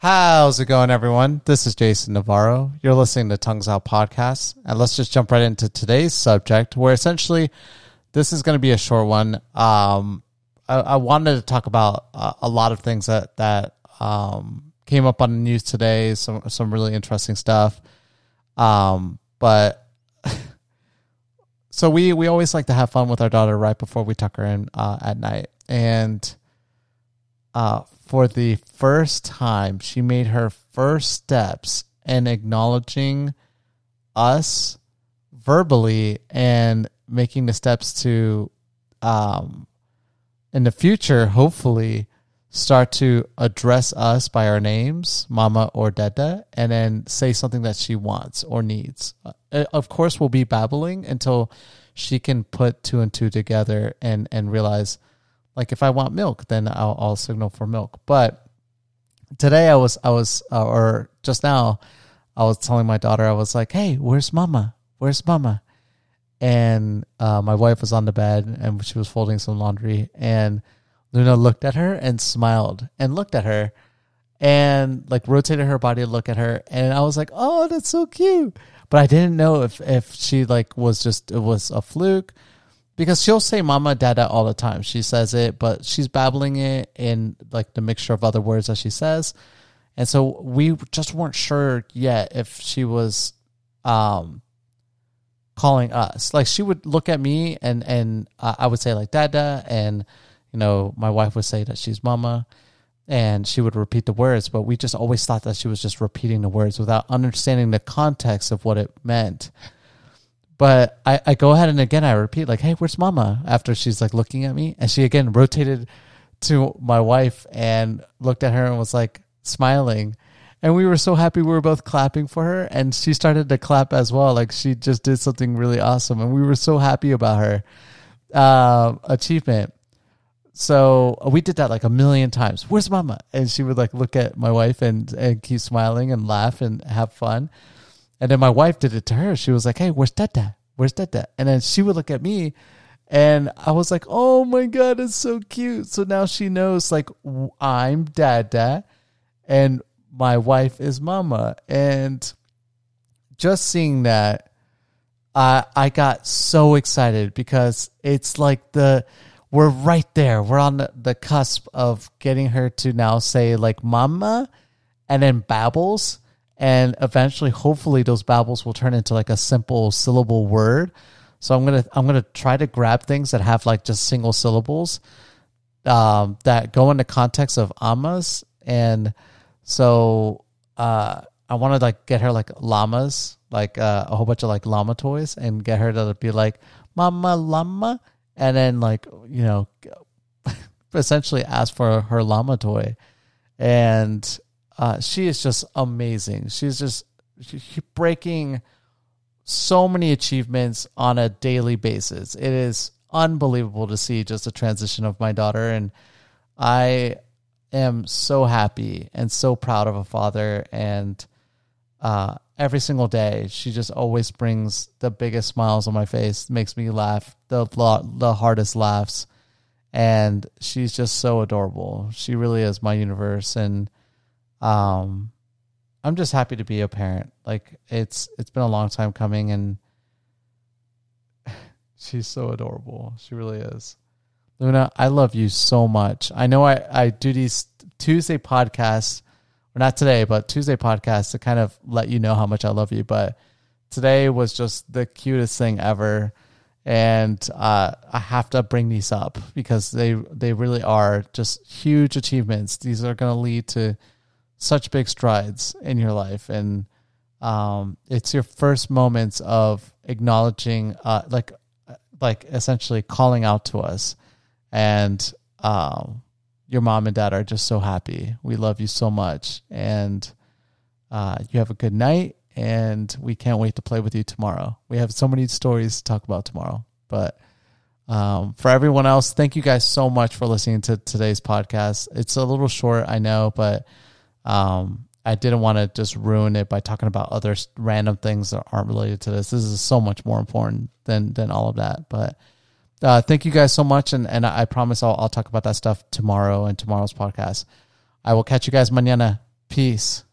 How's it going, everyone? This is Jason Navarro. You're listening to Tongues Out Podcast, and let's just jump right into today's subject, where essentially this is going to be a short one. I wanted to talk about a lot of things that came up on the news today, some really interesting stuff. But so we always like to have fun with our daughter right before we tuck her in at night, and for the first time, she made her first steps in acknowledging us verbally and making the steps to, in the future, hopefully, start to address us by our names, Mama or Dada, and then say something that she wants or needs. Of course, we'll be babbling until she can put two and two together and realize, like, if I want milk, then I'll signal for milk. But today or just now, I was telling my daughter, I was like, hey, where's Mama? Where's Mama? And my wife was on the bed, and she was folding some laundry. And Luna looked at her and smiled and looked at her and, like, rotated her body to look at her. And I was like, oh, that's so cute. But I didn't know if she, like, it was a fluke. Because she'll say Mama, Dada all the time. She says it, but she's babbling it in, like, the mixture of other words that she says. And so we just weren't sure yet if she was calling us. Like, she would look at me and I would say, like, Dada. And, you know, my wife would say that she's Mama. And she would repeat the words. But we just always thought that she was just repeating the words without understanding the context of what it meant. But I go ahead and again, I repeat, like, hey, where's Mama? After she's, like, looking at me. And she again rotated to my wife and looked at her and was, like, smiling. And we were so happy. We were both clapping for her. And she started to clap as well. Like, she just did something really awesome. And we were so happy about her achievement. So we did that, like, a million times. Where's Mama? And she would, like, look at my wife and keep smiling and laugh and have fun. And then my wife did it to her. She was like, hey, where's Dada? Where's Dada? And then she would look at me, and I was like, oh, my God, it's so cute. So now she knows, like, I'm Dada, and my wife is Mama. And just seeing that, I got so excited because it's like we're right there. We're on the cusp of getting her to now say, like, Mama, and then babbles. And eventually, hopefully, those babbles will turn into, like, a simple syllable word. So I'm gonna try to grab things that have, like, just single syllables that go in the context of amas. And so I want to, like, get her, like, llamas, like a whole bunch of, like, llama toys, and get her to be like, Mama llama, and then, like, you know, essentially ask for her llama toy. And she is just amazing. She's just breaking so many achievements on a daily basis. It is unbelievable to see just the transition of my daughter. And I am so happy and so proud of a father. And every single day, she just always brings the biggest smiles on my face, makes me laugh, the hardest laughs. And she's just so adorable. She really is my universe. And I'm just happy to be a parent. Like, it's been a long time coming, and she's so adorable. She really is. Luna, I love you so much. I know I do these Tuesday podcasts, or not today, but Tuesday podcasts to kind of let you know how much I love you. But today was just the cutest thing ever. And I have to bring these up because they really are just huge achievements. These are going to lead to such big strides in your life. And it's your first moments of acknowledging, like essentially calling out to us. And your mom and dad are just so happy. We love you so much. And you have a good night. And we can't wait to play with you tomorrow. We have so many stories to talk about tomorrow. But for everyone else, thank you guys so much for listening to today's podcast. It's a little short, I know, but I didn't want to just ruin it by talking about other random things that aren't related to this. This is so much more important than all of that. But thank you guys so much, and I promise I'll talk about that stuff tomorrow in tomorrow's podcast. I will catch you guys mañana. Peace.